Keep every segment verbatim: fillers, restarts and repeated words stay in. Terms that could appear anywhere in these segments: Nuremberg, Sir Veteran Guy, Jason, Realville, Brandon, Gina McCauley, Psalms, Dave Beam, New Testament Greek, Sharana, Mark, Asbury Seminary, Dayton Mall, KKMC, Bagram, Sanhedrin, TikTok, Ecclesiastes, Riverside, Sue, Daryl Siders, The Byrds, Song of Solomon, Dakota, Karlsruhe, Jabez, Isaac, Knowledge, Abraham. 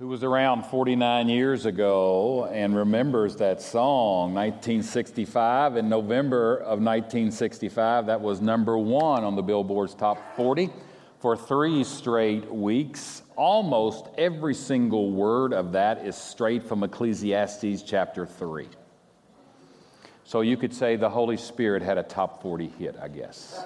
who was around forty-nine years ago and remembers that song, nineteen sixty-five. In November of nineteen sixty-five, that was number one on the Billboard's top forty for three straight weeks. Almost every single word of that is straight from Ecclesiastes chapter three. So you could say the Holy Spirit had a top forty hit, I guess.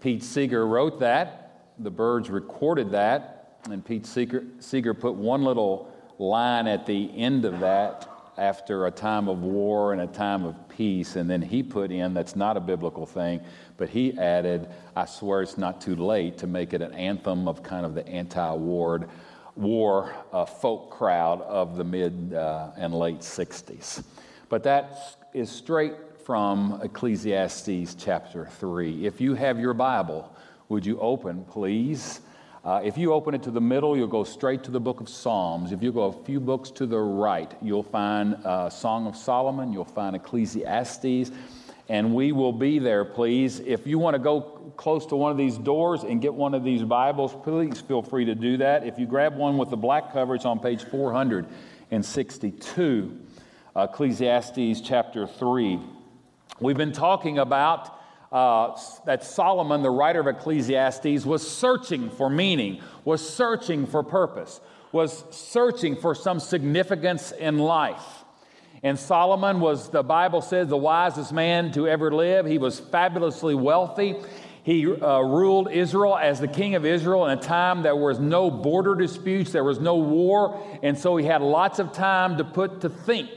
Pete Seeger wrote that, the Byrds recorded that, and Pete Seeger, Seeger put one little line at the end of that after a time of war and a time of peace, and then he put in, that's not a biblical thing, but he added, I swear it's not too late to make it an anthem of kind of the anti-war war, uh, folk crowd of the mid uh, and late sixties. But that is straight from Ecclesiastes chapter three. If you have your Bible, would you open, please? Uh, if you open it to the middle, you'll go straight to the book of Psalms. If you go a few books to the right, you'll find uh, Song of Solomon, you'll find Ecclesiastes, and we will be there, please. If you want to go close to one of these doors and get one of these Bibles, please feel free to do that. If you grab one with the black cover, it's on page four hundred sixty-two, Ecclesiastes chapter three. We've been talking about uh, that Solomon, the writer of Ecclesiastes, was searching for meaning, was searching for purpose, was searching for some significance in life. And Solomon was, the Bible says, the wisest man to ever live. He was fabulously wealthy. He uh, ruled Israel as the king of Israel in a time there was no border disputes, there was no war, and so he had lots of time to put to think.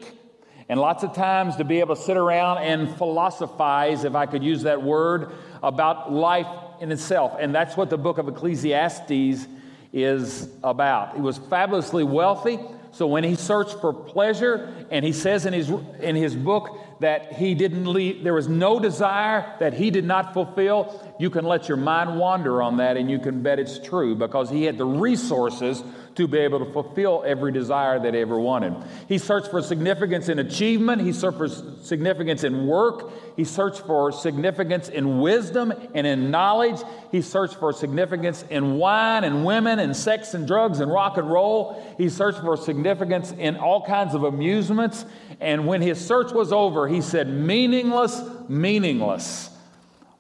And lots of times to be able to sit around and philosophize, if I could use that word, about life in itself. And that's what the book of Ecclesiastes is about. He was fabulously wealthy, so when he searched for pleasure, and he says in his in his book that he didn't leave, there was no desire that he did not fulfill. You can let your mind wander on that, and you can bet it's true, because he had the resources to be able to fulfill every desire that he ever wanted. He searched for significance in achievement. He searched for significance in work. He searched for significance in wisdom and in knowledge. He searched for significance in wine and women and sex and drugs and rock and roll. He searched for significance in all kinds of amusements. And when his search was over, he said, meaningless, meaningless.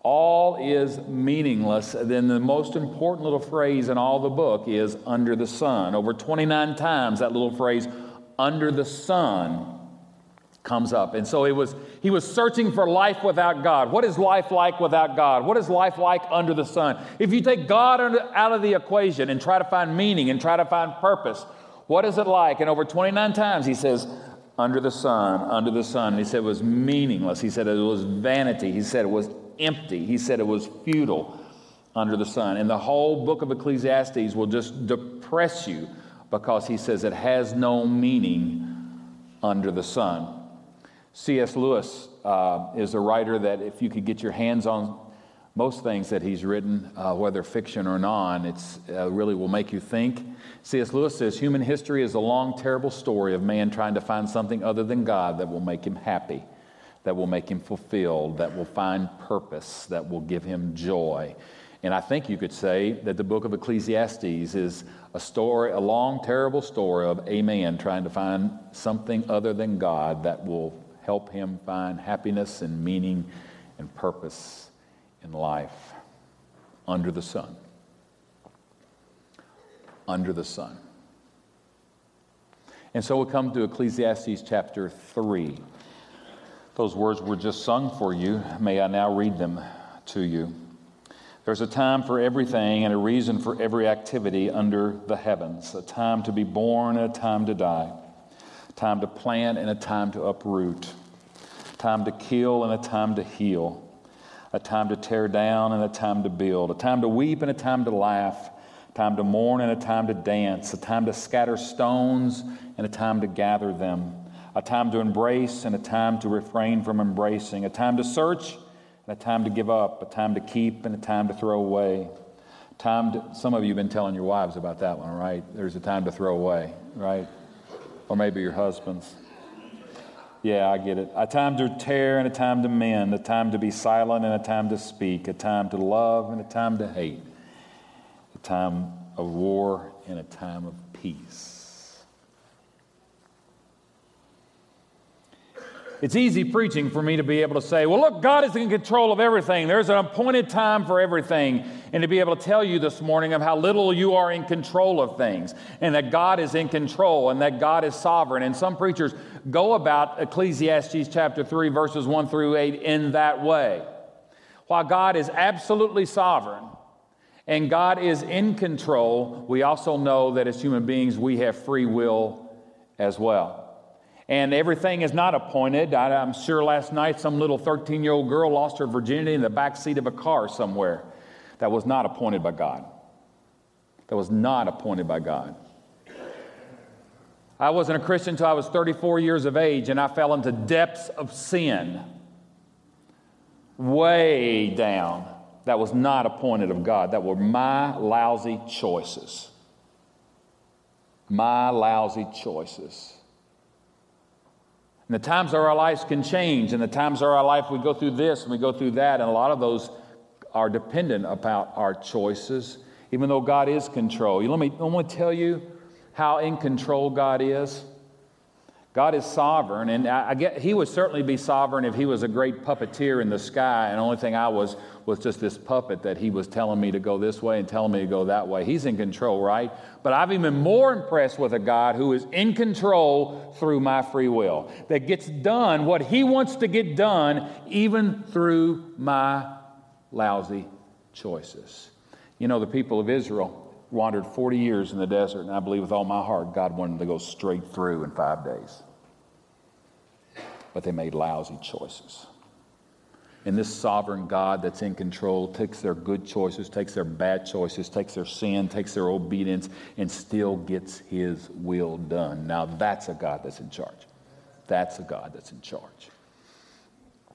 All is meaningless. Then the most important little phrase in all the book is under the sun. Over twenty-nine times that little phrase, under the sun, comes up. And so it was, he was searching for life without God. What is life like without God? What is life like under the sun? If you take God out of the equation and try to find meaning and try to find purpose, what is it like? And over twenty-nine times he says, under the sun, under the sun. And he said it was meaningless. He said it was vanity. He said it was empty. He said it was futile under the sun. And the whole book of Ecclesiastes will just depress you because he says it has no meaning under the sun. C S. Lewis uh, is a writer that if you could get your hands on most things that he's written, uh, whether fiction or non, it's uh, really will make you think. C S. Lewis says, human history is a long, terrible story of man trying to find something other than God that will make him happy, that will make him fulfilled, that will find purpose, that will give him joy. And I think you could say that the book of Ecclesiastes is a story, a long, terrible story of a man trying to find something other than God that will help him find happiness and meaning and purpose in life under the sun. Under the sun. And so we come to Ecclesiastes chapter three. Those words were just sung for you. May I now read them to you. There's a time for everything and a reason for every activity under the heavens, a time to be born and a time to die, a time to plant and a time to uproot, a time to kill and a time to heal, a time to tear down and a time to build, a time to weep and a time to laugh, a time to mourn and a time to dance, a time to scatter stones and a time to gather them, a time to embrace and a time to refrain from embracing, a time to search and a time to give up, a time to keep and a time to throw away. Time to, some of you have been telling your wives about that one, right? There's a time to throw away, right? Or maybe your husbands. Yeah, I get it. A time to tear and a time to mend, a time to be silent and a time to speak, a time to love and a time to hate, a time of war and a time of peace. It's easy preaching for me to be able to say, well, look, God is in control of everything. There's an appointed time for everything. And to be able to tell you this morning of how little you are in control of things, and that God is in control, and that God is sovereign. And some preachers go about Ecclesiastes chapter three, verses one through eight in that way. While God is absolutely sovereign and God is in control, we also know that as human beings, we have free will as well. And everything is not appointed. I, I'm sure last night some little thirteen-year-old girl lost her virginity in the backseat of a car somewhere. That was not appointed by God. That was not appointed by God. I wasn't a Christian until I was thirty-four years of age, and I fell into depths of sin. Way down. That was not appointed of God. That were my lousy choices. My lousy choices. And the times of our lives can change, and the times of our life we go through this and we go through that, and a lot of those are dependent upon our choices, even though God is control. Let me, I want to tell you how in control God is. God is sovereign, and I, I get, he would certainly be sovereign if he was a great puppeteer in the sky, and the only thing I was was just this puppet that he was telling me to go this way and telling me to go that way. He's in control, right? But I'm even more impressed with a God who is in control through my free will, that gets done what he wants to get done, even through my lousy choices. You know, the people of Israel wandered forty years in the desert, and I believe with all my heart God wanted them to go straight through in five days. But they made lousy choices. And this sovereign God that's in control takes their good choices, takes their bad choices, takes their sin, takes their obedience, and still gets his will done. Now that's a God that's in charge. That's a God that's in charge.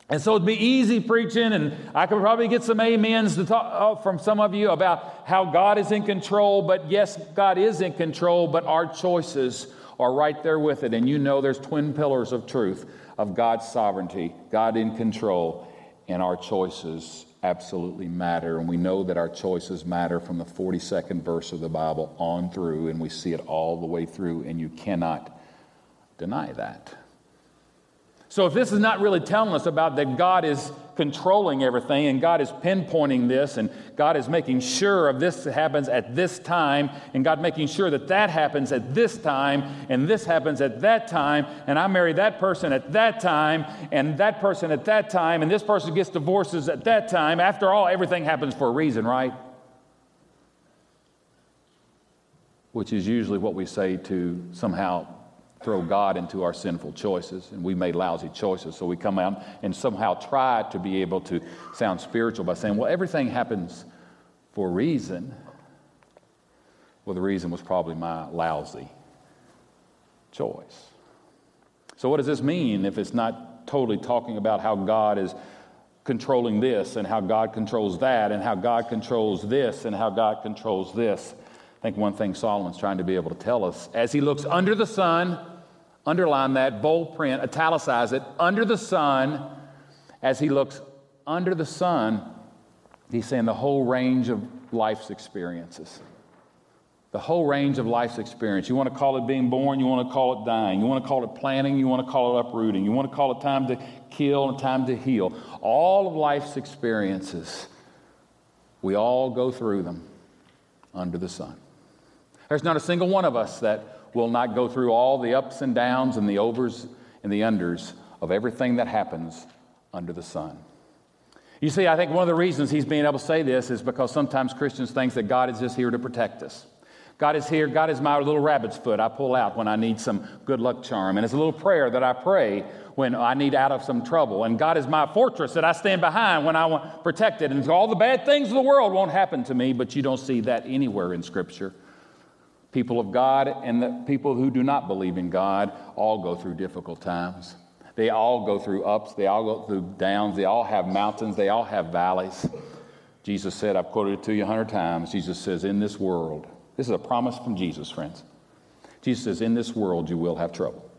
And so it'd be easy preaching, and I could probably get some amens to talk, oh, from some of you about how God is in control. But yes, God is in control, but our choices are right there with it. And you know there's twin pillars of truth, of God's sovereignty, God in control, and our choices absolutely matter. And we know that our choices matter from the forty-second verse of the Bible on through, and we see it all the way through, and you cannot deny that. So if this is not really telling us about that God is controlling everything and God is pinpointing this and God is making sure of this happens at this time and God making sure that that happens at this time and this happens at that time and I marry that person at that time and that person at that time and this person gets divorces at that time. After all, everything happens for a reason, right? Which is usually what we say to somehow throw God into our sinful choices, and we made lousy choices, so we come out and somehow try to be able to sound spiritual by saying, well, everything happens for a reason. Well, the reason was probably my lousy choice. So what does this mean if it's not totally talking about how God is controlling this and how God controls that and how God controls this and how God controls this? I think one thing Solomon's trying to be able to tell us, as he looks under the sun, underline that, bold print, italicize it, under the sun, as he looks under the sun, he's saying the whole range of life's experiences. The whole range of life's experience. You want to call it being born, you want to call it dying, you want to call it planning, you want to call it uprooting, you want to call it time to kill and time to heal. All of life's experiences, we all go through them under the sun. There's not a single one of us that will not go through all the ups and downs and the overs and the unders of everything that happens under the sun. You see, I think one of the reasons he's being able to say this is because sometimes Christians think that God is just here to protect us. God is here. God is my little rabbit's foot I pull out when I need some good luck charm. And it's a little prayer that I pray when I need out of some trouble. And God is my fortress that I stand behind when I want protected. And all the bad things of the world won't happen to me, but you don't see that anywhere in Scripture. People of God and the people who do not believe in God all go through difficult times. They all go through ups. They all go through downs. They all have mountains. They all have valleys. Jesus said, I've quoted it to you a hundred times. Jesus says, in this world, this is a promise from Jesus, friends. Jesus says, in this world, you will have trouble.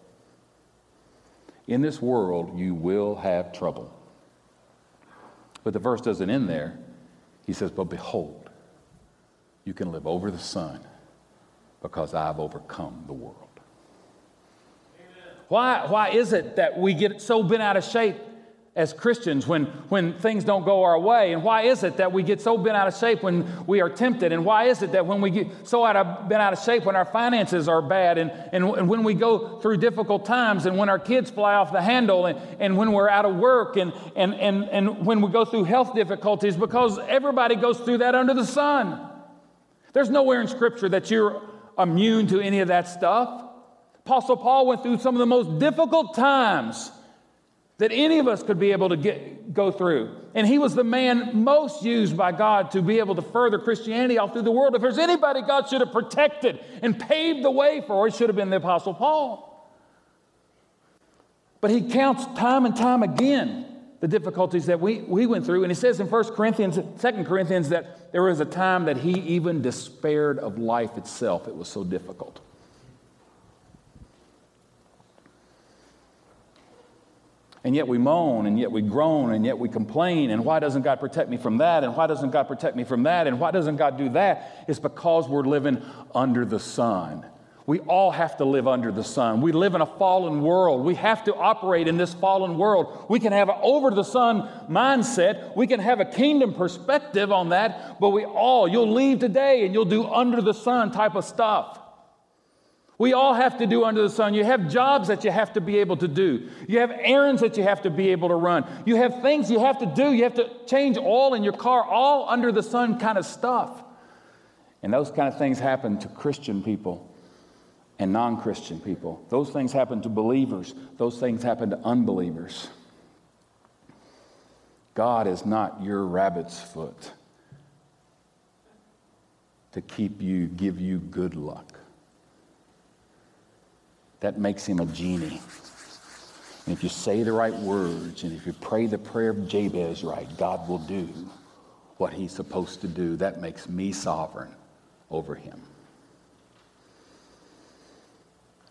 In this world, you will have trouble. But the verse doesn't end there. He says, but behold, you can live over the sun because I've overcome the world. Amen. Why, why is it that we get so bent out of shape as Christians when, when things don't go our way? And why is it that we get so bent out of shape when we are tempted? And why is it that when we get so out of, bent out of shape when our finances are bad and, and, and when we go through difficult times and when our kids fly off the handle and, and when we're out of work and, and, and, and when we go through health difficulties? Because everybody goes through that under the sun. There's nowhere in Scripture that you're immune to any of that stuff. Apostle Paul went through some of the most difficult times that any of us could be able to get, go through. And he was the man most used by God to be able to further Christianity all through the world. If there's anybody God should have protected and paved the way for, it should have been the Apostle Paul. But he counts time and time again the difficulties that we, we went through. And he says in First Corinthians, Second Corinthians that there was a time that he even despaired of life itself. It was so difficult. And yet we moan, and yet we groan, and yet we complain, and why doesn't God protect me from that, and why doesn't God protect me from that, and why doesn't God do that? It's because we're living under the sun. We all have to live under the sun. We live in a fallen world. We have to operate in this fallen world. We can have an over-the-sun mindset. We can have a kingdom perspective on that, but we all, you'll leave today, and you'll do under-the-sun type of stuff. We all have to do under the sun. You have jobs that you have to be able to do. You have errands that you have to be able to run. You have things you have to do. You have to change oil in your car, all under the sun kind of stuff. And those kind of things happen to Christian people and non-Christian people. Those things happen to believers. Those things happen to unbelievers. God is not your rabbit's foot to keep you, give you good luck. That makes him a genie. And if you say the right words, and if you pray the prayer of Jabez right, God will do what he's supposed to do. That makes me sovereign over him.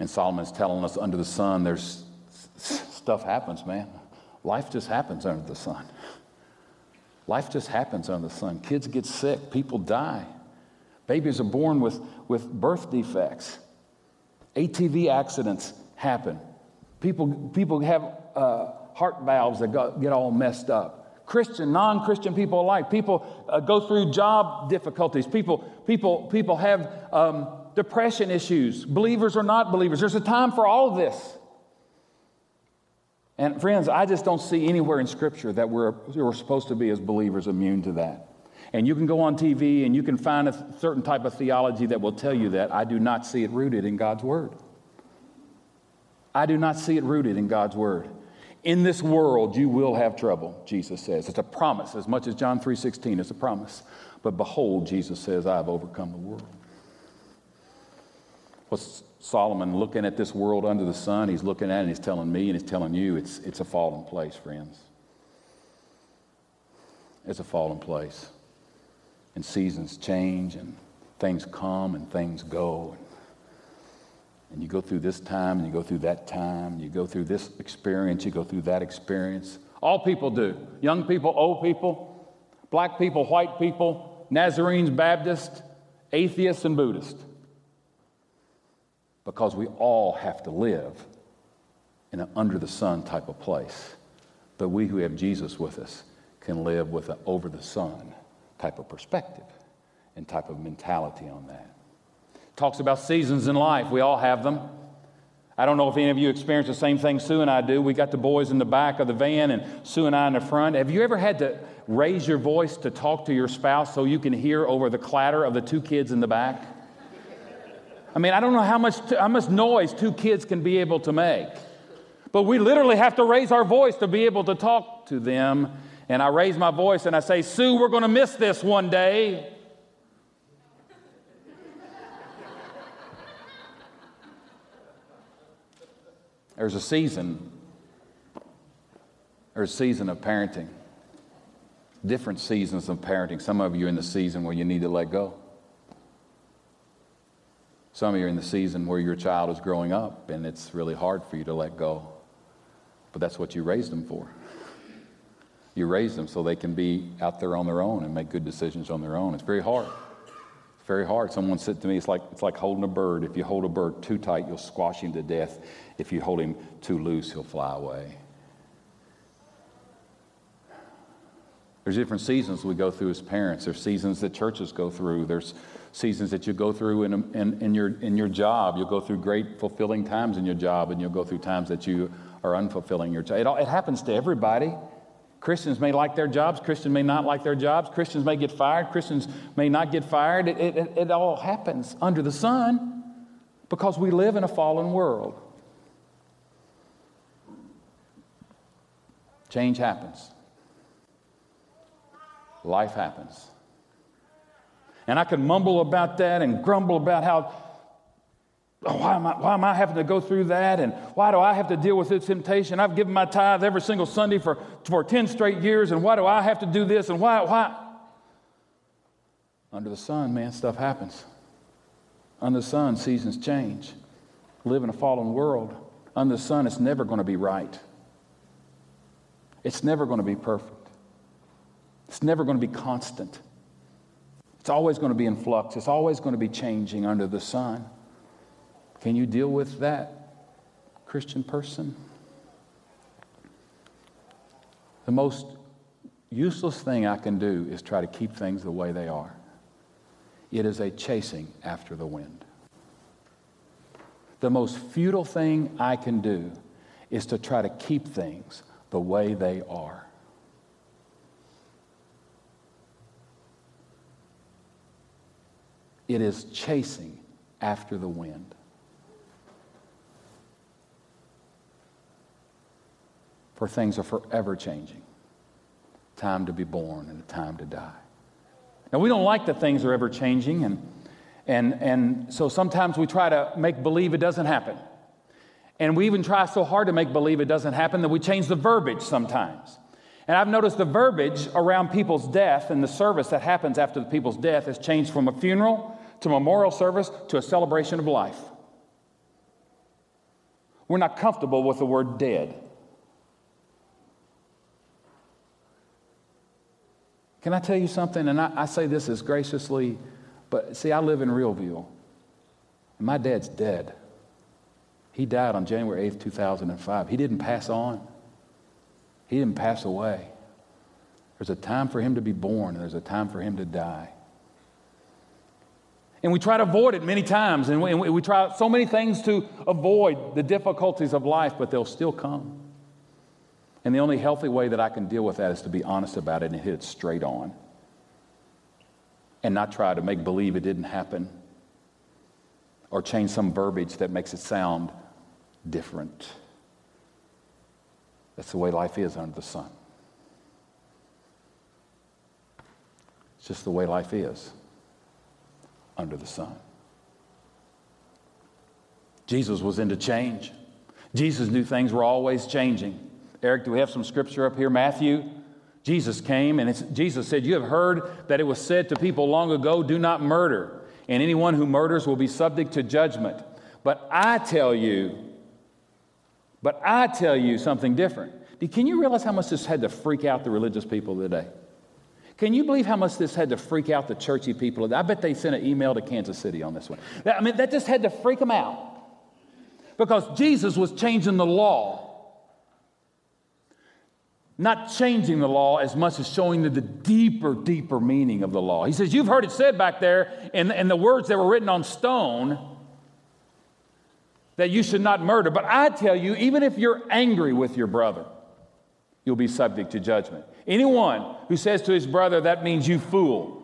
And Solomon's telling us under the sun, there's stuff happens, man. Life just happens under the sun. Life just happens under the sun. Kids get sick. People die. Babies are born with, with birth defects. A T V accidents happen. People, people have uh, heart valves that go, get all messed up. Christian, non-Christian people alike. People uh, go through job difficulties. People, people, people have um, depression issues. Believers or not believers. There's a time for all of this. And friends, I just don't see anywhere in Scripture that we're, we're supposed to be as believers immune to that. And you can go on T V and you can find a certain type of theology that will tell you that. I do not see it rooted in God's Word. I do not see it rooted in God's Word. In this world you will have trouble, Jesus says. It's a promise, as much as John three sixteen, it's a promise. But behold, Jesus says, I have overcome the world. What's Solomon looking at this world under the sun? He's looking at it and he's telling me and he's telling you it's, it's a fallen place, friends. It's a fallen place. And seasons change, and things come, and things go. And, and you go through this time, and you go through that time. You go through this experience, you go through that experience. All people do. Young people, old people, black people, white people, Nazarenes, Baptists, atheists, and Buddhists. Because we all have to live in an under-the-sun type of place. But we who have Jesus with us can live with an over-the-sun type of perspective and type of mentality on that. Talks about seasons in life. We all have them. I don't know if any of you experience the same thing Sue and I do. We got the boys in the back of the van and Sue and I in the front. Have you ever had to raise your voice to talk to your spouse so you can hear over the clatter of the two kids in the back? I mean, I don't know how much, how much noise two kids can be able to make. But we literally have to raise our voice to be able to talk to them. And I raise my voice and I say, Sue, we're going to miss this one day. There's a season. There's a season of parenting. Different seasons of parenting. Some of you are in the season where you need to let go. Some of you are in the season where your child is growing up and it's really hard for you to let go. But that's what you raised them for. You raise them so they can be out there on their own and make good decisions on their own. It's very hard. It's very hard. Someone said to me, it's like, it's like holding a bird. If you hold a bird too tight, you'll squash him to death. If you hold him too loose, he'll fly away. There's different seasons we go through as parents. There's seasons that churches go through. There's seasons that you go through in, in, in, your, in your job. You'll go through great, fulfilling times in your job, and you'll go through times that you are unfulfilling your job. It, all, it happens to everybody. Christians may like their jobs. Christians may not like their jobs. Christians may get fired. Christians may not get fired. It, it, it all happens under the sun because we live in a fallen world. Change happens. Life happens. And I can mumble about that and grumble about how, oh, why, am I, why am I having to go through that? And why do I have to deal with this temptation? I've given my tithe every single Sunday for, for ten straight years, and why do I have to do this? And why, why? Under the sun, man, stuff happens. Under the sun, seasons change. Live in a fallen world. Under the sun, it's never going to be right. It's never going to be perfect. It's never going to be constant. It's always going to be in flux. It's always going to be changing under the sun. Can you deal with that, Christian person? The most useless thing I can do is try to keep things the way they are. It is a chasing after the wind. The most futile thing I can do is to try to keep things the way they are. It is chasing after the wind. For things are forever changing. Time to be born and a time to die. Now, we don't like that things are ever changing, and, and, and so sometimes we try to make believe it doesn't happen. And we even try so hard to make believe it doesn't happen that we change the verbiage sometimes. And I've noticed the verbiage around people's death and the service that happens after the people's death has changed from a funeral to memorial service to a celebration of life. We're not comfortable with the word dead. Can I tell you something? And I, I say this as graciously, but see, I live in Realville. And my dad's dead. He died on January eighth, two thousand five. He didn't pass on. He didn't pass away. There's a time for him to be born, and there's a time for him to die. And we try to avoid it many times, and we, and we try so many things to avoid the difficulties of life, but they'll still come. And the only healthy way that I can deal with that is to be honest about it and hit it straight on and not try to make believe it didn't happen or change some verbiage that makes it sound different. That's the way life is under the sun. It's just the way life is under the sun. Jesus was into change. Jesus knew things were always changing. Eric, do we have some scripture up here? Matthew, Jesus came and it's, Jesus said, you have heard that it was said to people long ago, do not murder, and anyone who murders will be subject to judgment. But I tell you, but I tell you something different. Can you realize how much this had to freak out the religious people today? Can you believe how much this had to freak out the churchy people? I bet they sent an email to Kansas City on this one. I mean, that just had to freak them out because Jesus was changing the law. Not changing the law as much as showing the deeper, deeper meaning of the law. He says, you've heard it said back there in, in the words that were written on stone that you should not murder. But I tell you, even if you're angry with your brother, you'll be subject to judgment. Anyone who says to his brother, that means you fool,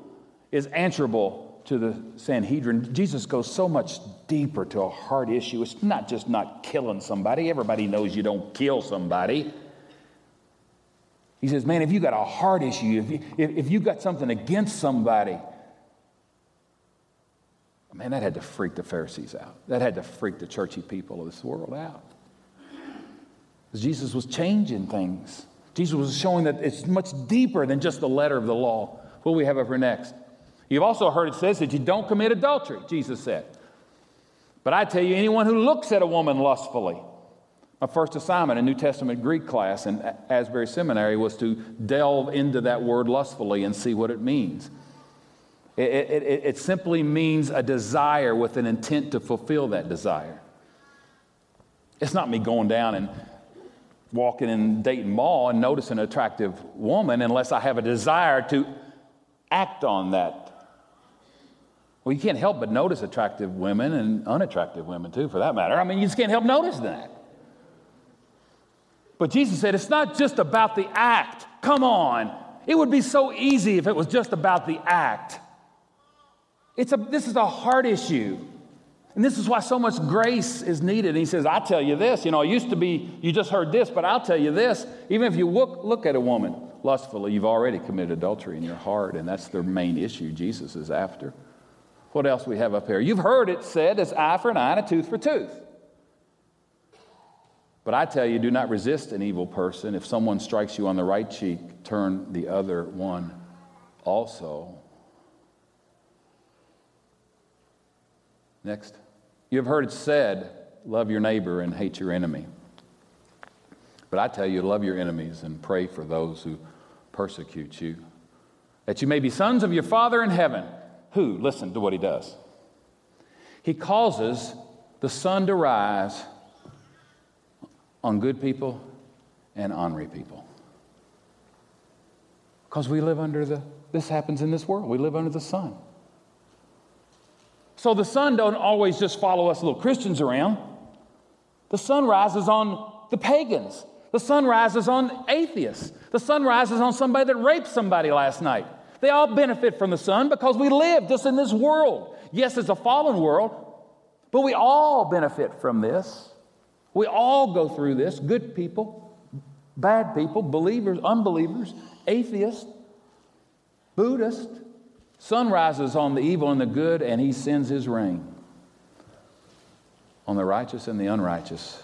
is answerable to the Sanhedrin. Jesus goes so much deeper to a heart issue. It's not just not killing somebody. Everybody knows you don't kill somebody. He says, man, if you got a heart issue, if you, if, if you got something against somebody, man, that had to freak the Pharisees out. That had to freak the churchy people of this world out. Because Jesus was changing things. Jesus was showing that it's much deeper than just the letter of the law. What do we have over next? You've also heard it says that you don't commit adultery, Jesus said. But I tell you, anyone who looks at a woman lustfully, my first assignment in New Testament Greek class in Asbury Seminary was to delve into that word lustfully and see what it means. It, it, it, it simply means a desire with an intent to fulfill that desire. It's not me going down and walking in Dayton Mall and noticing an attractive woman unless I have a desire to act on that. Well, you can't help but notice attractive women and unattractive women too, for that matter. I mean, you just can't help noticing that. But Jesus said, it's not just about the act. Come on. It would be so easy if it was just about the act. It's a, this is a heart issue. And this is why so much grace is needed. And he says, I tell you this, you know, it used to be, you just heard this, but I'll tell you this, even if you look, look at a woman lustfully, you've already committed adultery in your heart, and that's the main issue Jesus is after. What else we have up here? You've heard it said, it's eye for an eye and a tooth for a tooth. But I tell you, do not resist an evil person. If someone strikes you on the right cheek, turn the other one also. Next. You have heard it said, love your neighbor and hate your enemy. But I tell you, love your enemies and pray for those who persecute you, that you may be sons of your Father in heaven, who, listen to what he does. He causes the sun to rise on good people and ornery people. Because we live under the, this happens in this world, we live under the sun. So the sun don't always just follow us little Christians around. The sun rises on the pagans. The sun rises on atheists. The sun rises on somebody that raped somebody last night. They all benefit from the sun because we live just in this world. Yes, it's a fallen world, but we all benefit from this. We all go through this, good people, bad people, believers, unbelievers, atheists, Buddhists. Sun rises on the evil and the good, and he sends his rain on the righteous and the unrighteous.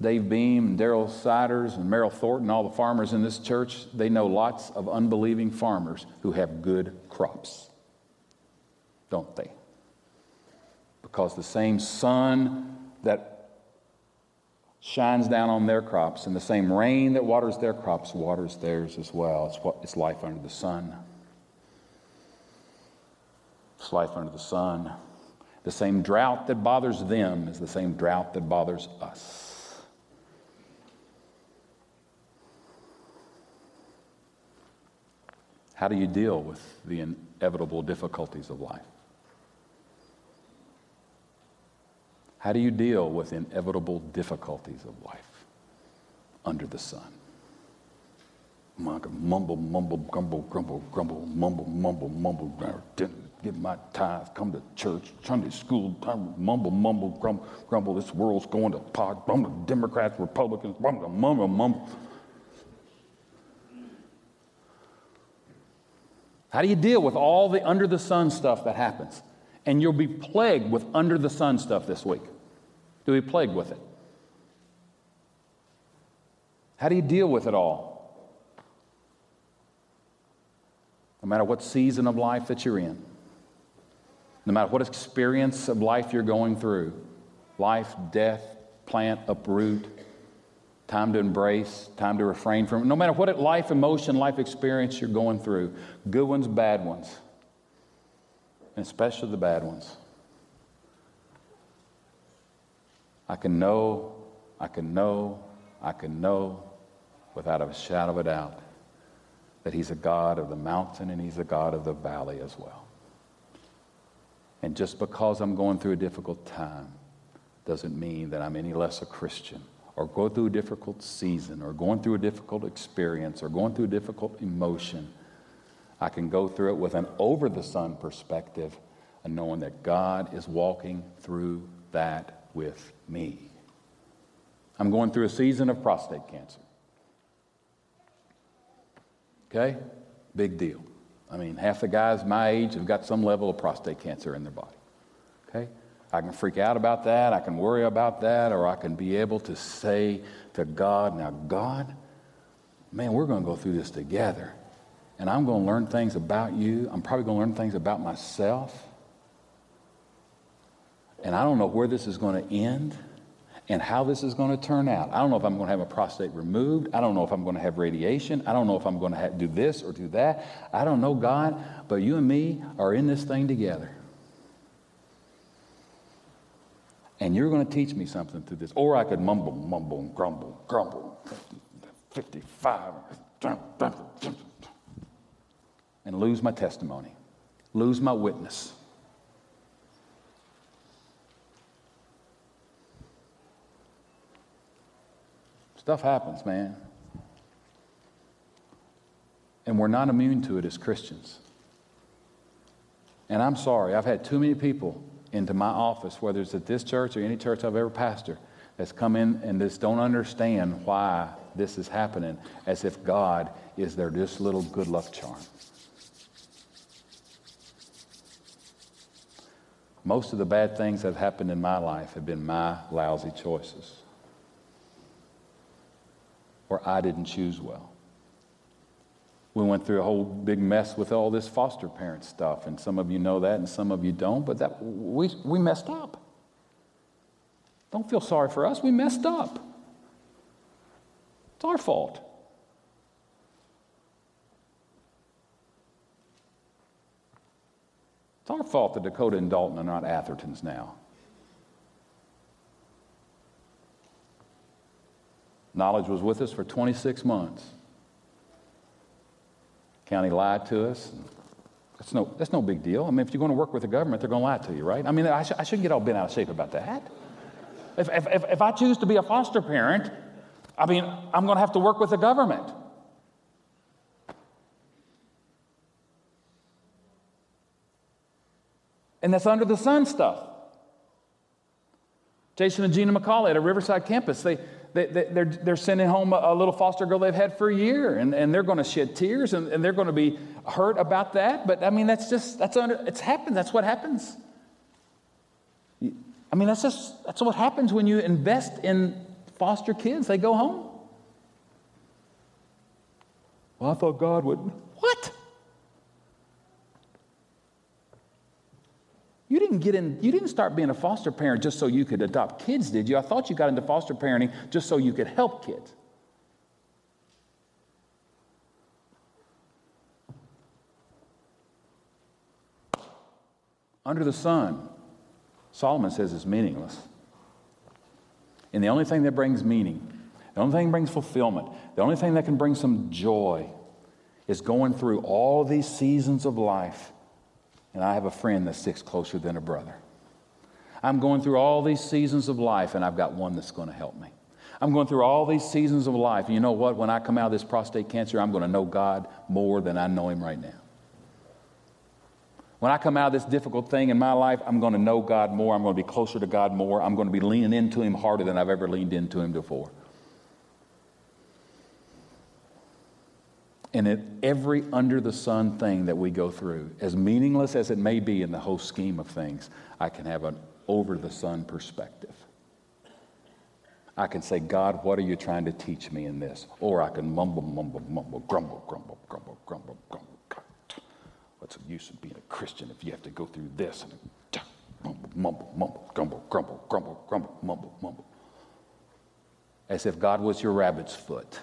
Dave Beam, and Daryl Siders, and Merrill Thornton, all the farmers in this church, they know lots of unbelieving farmers who have good crops, don't they? Because the same sun that shines down on their crops, and the same rain that waters their crops waters theirs as well. It's what it's life under the sun. It's life under the sun. The same drought that bothers them is the same drought that bothers us. How do you deal with the inevitable difficulties of life? How do you deal with inevitable difficulties of life under the sun? Mumble, mumble, grumble, grumble, grumble, mumble, mumble, mumble, give my tithes, come to church, Sunday school, mumble, mumble, grumble, grumble, this world's going to pot, grumble, Democrats, Republicans, mumble, mumble, mumble. How do you deal with all the under the sun stuff that happens? And you'll be plagued with under the sun stuff this week. You'll be plagued with it. How do you deal with it all? No matter what season of life that you're in, no matter what experience of life you're going through, life, death, plant, uproot, time to embrace, time to refrain from, no matter what life emotion, life experience you're going through, good ones, bad ones, and especially the bad ones. I can know, I can know, I can know without a shadow of a doubt that he's a God of the mountain and he's a God of the valley as well. And just because I'm going through a difficult time doesn't mean that I'm any less a Christian or go through a difficult season or going through a difficult experience or going through a difficult emotion. I can go through it with an over-the-sun perspective and knowing that God is walking through that with me. I'm going through a season of prostate cancer. Okay? Big deal. I mean, half the guys my age have got some level of prostate cancer in their body. Okay? I can freak out about that, I can worry about that, or I can be able to say to God, now God, man, we're going to go through this together. And I'm going to learn things about you. I'm probably going to learn things about myself. And I don't know where this is going to end. and how this is going to turn out. I don't know if I'm going to have a prostate removed. I don't know if I'm going to have radiation. I don't know if I'm going to have, do this or do that. I don't know, God, but you and me are in this thing together. And you're going to teach me something through this. Or I could mumble, mumble, and grumble, grumble, fifty-five, and lose my testimony, lose my witness. Stuff happens, man. And we're not immune to it as Christians. And I'm sorry, I've had too many people into my office, whether it's at this church or any church I've ever pastored, that's come in and just don't understand why this is happening, as if God is their just little good luck charm. Most of the bad things that happened in my life have been my lousy choices, or I didn't choose well. We went through a whole big mess with all this foster parent stuff, and some of you know that and some of you don't, but that we, we messed up. Don't feel sorry for us, we messed up. It's our fault. It's our fault that Dakota and Dalton are not Athertons now. Knowledge was with us for twenty-six months. County lied to us. That's no, that's no big deal. I mean, if you're going to work with the government, they're going to lie to you, right? I mean, I, sh- I shouldn't get all bent out of shape about that. If, if, if, if I choose to be a foster parent, I mean, I'm going to have to work with the government. And that's under the sun stuff. Jason and Gina McCauley at a Riverside campus, they... They, they, they're, they're sending home a, a little foster girl they've had for a year, and, and they're going to shed tears, and, and they're going to be hurt about that. But I mean, that's just that's under, it's happened. That's what happens. I mean, that's just that's what happens when you invest in foster kids. They go home. Well, I thought God would. What? You didn't get in, you didn't start being a foster parent just so you could adopt kids, did you? I thought you got into foster parenting just so you could help kids. Under the sun, Solomon says, is meaningless. And the only thing that brings meaning, the only thing that brings fulfillment, the only thing that can bring some joy is going through all these seasons of life. And I have a friend that sticks closer than a brother. I'm going through all these seasons of life, and I've got one that's going to help me. I'm going through all these seasons of life. And you know what? When I come out of this prostate cancer, I'm going to know God more than I know him right now. When I come out of this difficult thing in my life, I'm going to know God more. I'm going to be closer to God more. I'm going to be leaning into him harder than I've ever leaned into him before. And at every under-the-sun thing that we go through, as meaningless as it may be in the whole scheme of things, I can have an over-the-sun perspective. I can say, God, what are you trying to teach me in this? Or I can mumble, mumble, mumble, grumble, grumble, grumble, grumble, grumble. God, what's the use of being a Christian if you have to go through this? And mumble, mumble, mumble, grumble, grumble, grumble, grumble, mumble, mumble. As if God was your rabbit's foot.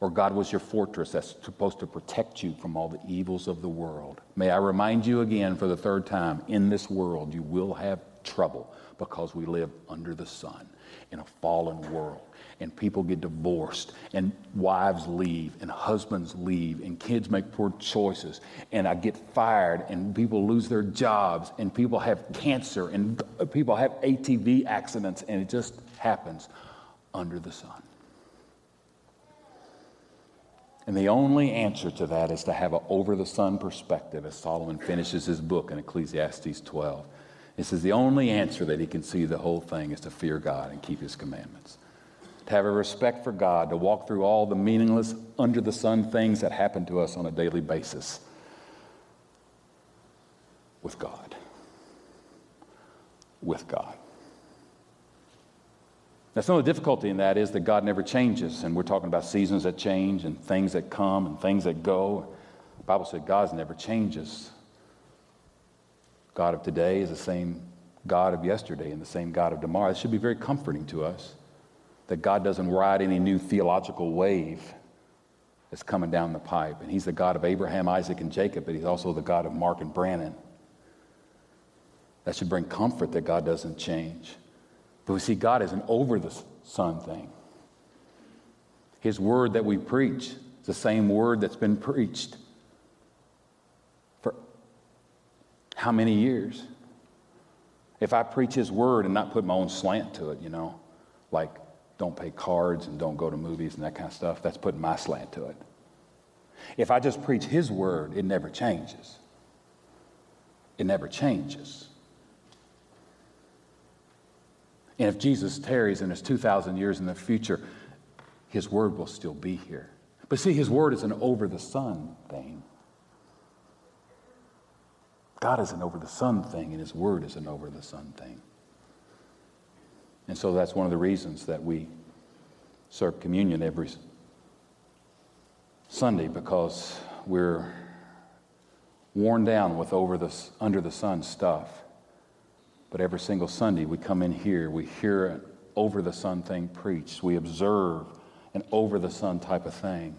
Or God was your fortress that's supposed to protect you from all the evils of the world. May I remind you again for the third time, in this world you will have trouble because we live under the sun in a fallen world. And people get divorced, and wives leave, and husbands leave, and kids make poor choices, and I get fired, and people lose their jobs, and people have cancer, and people have A T V accidents, and it just happens under the sun. And the only answer to that is to have an over-the-sun perspective, as Solomon finishes his book in Ecclesiastes twelve. It says the only answer that he can see the whole thing is to fear God and keep his commandments. To have a respect for God, to walk through all the meaningless, under-the-sun things that happen to us on a daily basis with God. With God. Now, some of the difficulty in that is that God never changes, and we're talking about seasons that change and things that come and things that go. The Bible said God never changes. God of today is the same God of yesterday and the same God of tomorrow. It should be very comforting to us that God doesn't ride any new theological wave that's coming down the pipe. And he's the God of Abraham, Isaac, and Jacob, but he's also the God of Mark and Brandon. That should bring comfort that God doesn't change. But we see God is an over-the-sun thing. His word that we preach is the same word that's been preached for how many years? If I preach his word and not put my own slant to it, you know, like don't pay cards and don't go to movies and that kind of stuff, that's putting my slant to it. If I just preach his word, it never changes. It never changes. And if Jesus tarries and there's two thousand years in the future, his word will still be here. But see, his word is an over-the-sun thing. God is an over-the-sun thing, and his word is an over-the-sun thing. And so that's one of the reasons that we serve communion every Sunday, because we're worn down with over the, under the sun stuff. But every single Sunday we come in here, we hear an over the sun thing preached. We observe an over the sun type of thing.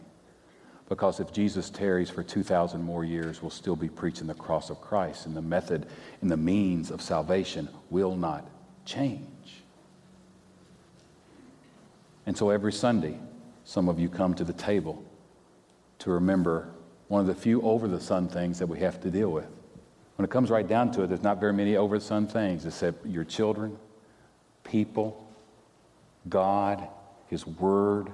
Because if Jesus tarries for two thousand more years, we'll still be preaching the cross of Christ, and the method and the means of salvation will not change. And so every Sunday, some of you come to the table to remember one of the few over-the-sun things that we have to deal with. When it comes right down to it, there's not very many over-the-sun things except your children, people, God, his word,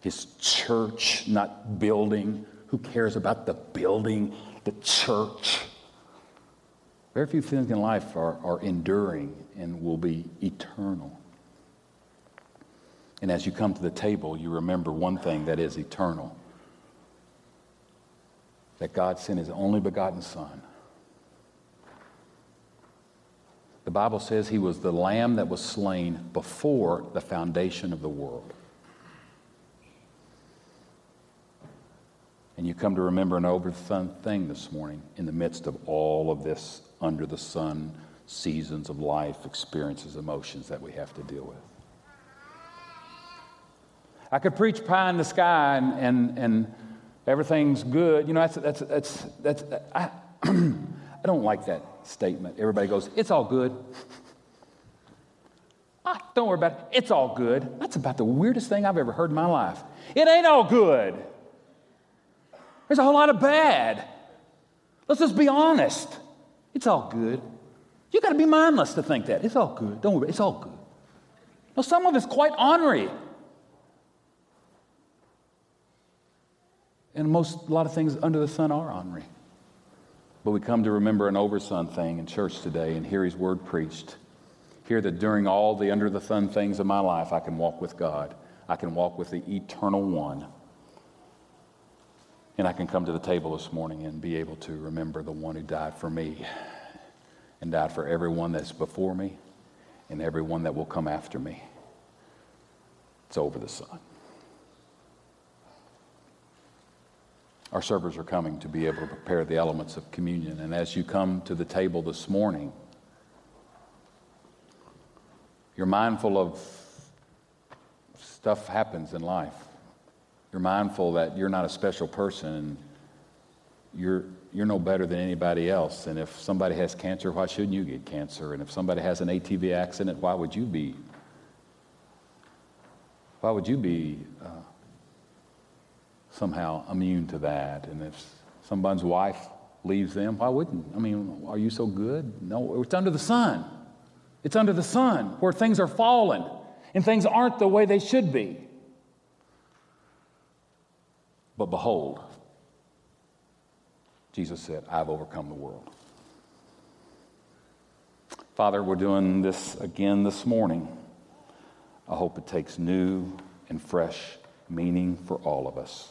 his church, not building. Who cares about the building, the church? Very few things in life are, are enduring and will be eternal. And as you come to the table, you remember one thing that is eternal. That God sent his only begotten Son. The Bible says he was the lamb that was slain before the foundation of the world. And you come to remember an over-the-sun thing this morning in the midst of all of this under-the-sun seasons of life, experiences, emotions that we have to deal with. I could preach pie in the sky and and, and everything's good. You know, that's that's that's that's I I don't like that statement. Everybody goes, it's all good. Ah, don't worry about it. It's all good. That's about the weirdest thing I've ever heard in my life. It ain't all good. There's a whole lot of bad. Let's just be honest. It's all good. You got to be mindless to think that. It's all good. Don't worry. It's all good. Now, some of it's quite ornery. And most, a lot of things under the sun are ornery. But we come to remember an over-sun thing in church today and hear his word preached. Hear that during all the under-the-sun things of my life, I can walk with God. I can walk with the eternal one. And I can come to the table this morning and be able to remember the one who died for me and died for everyone that's before me and everyone that will come after me. It's over the sun. Our servers are coming to be able to prepare the elements of communion. And as you come to the table this morning, you're mindful of stuff happens in life. You're mindful that you're not a special person. And you're, you're no better than anybody else. And if somebody has cancer, why shouldn't you get cancer? And if somebody has an A T V accident, why would you be? Why would you be... Uh, somehow immune to that. And if someone's wife leaves them, why wouldn't? I mean, are you so good? No, it's under the sun. It's under the sun where things are fallen and things aren't the way they should be. But behold, Jesus said, I've overcome the world. Father, we're doing this again this morning. I hope it takes new and fresh meaning for all of us.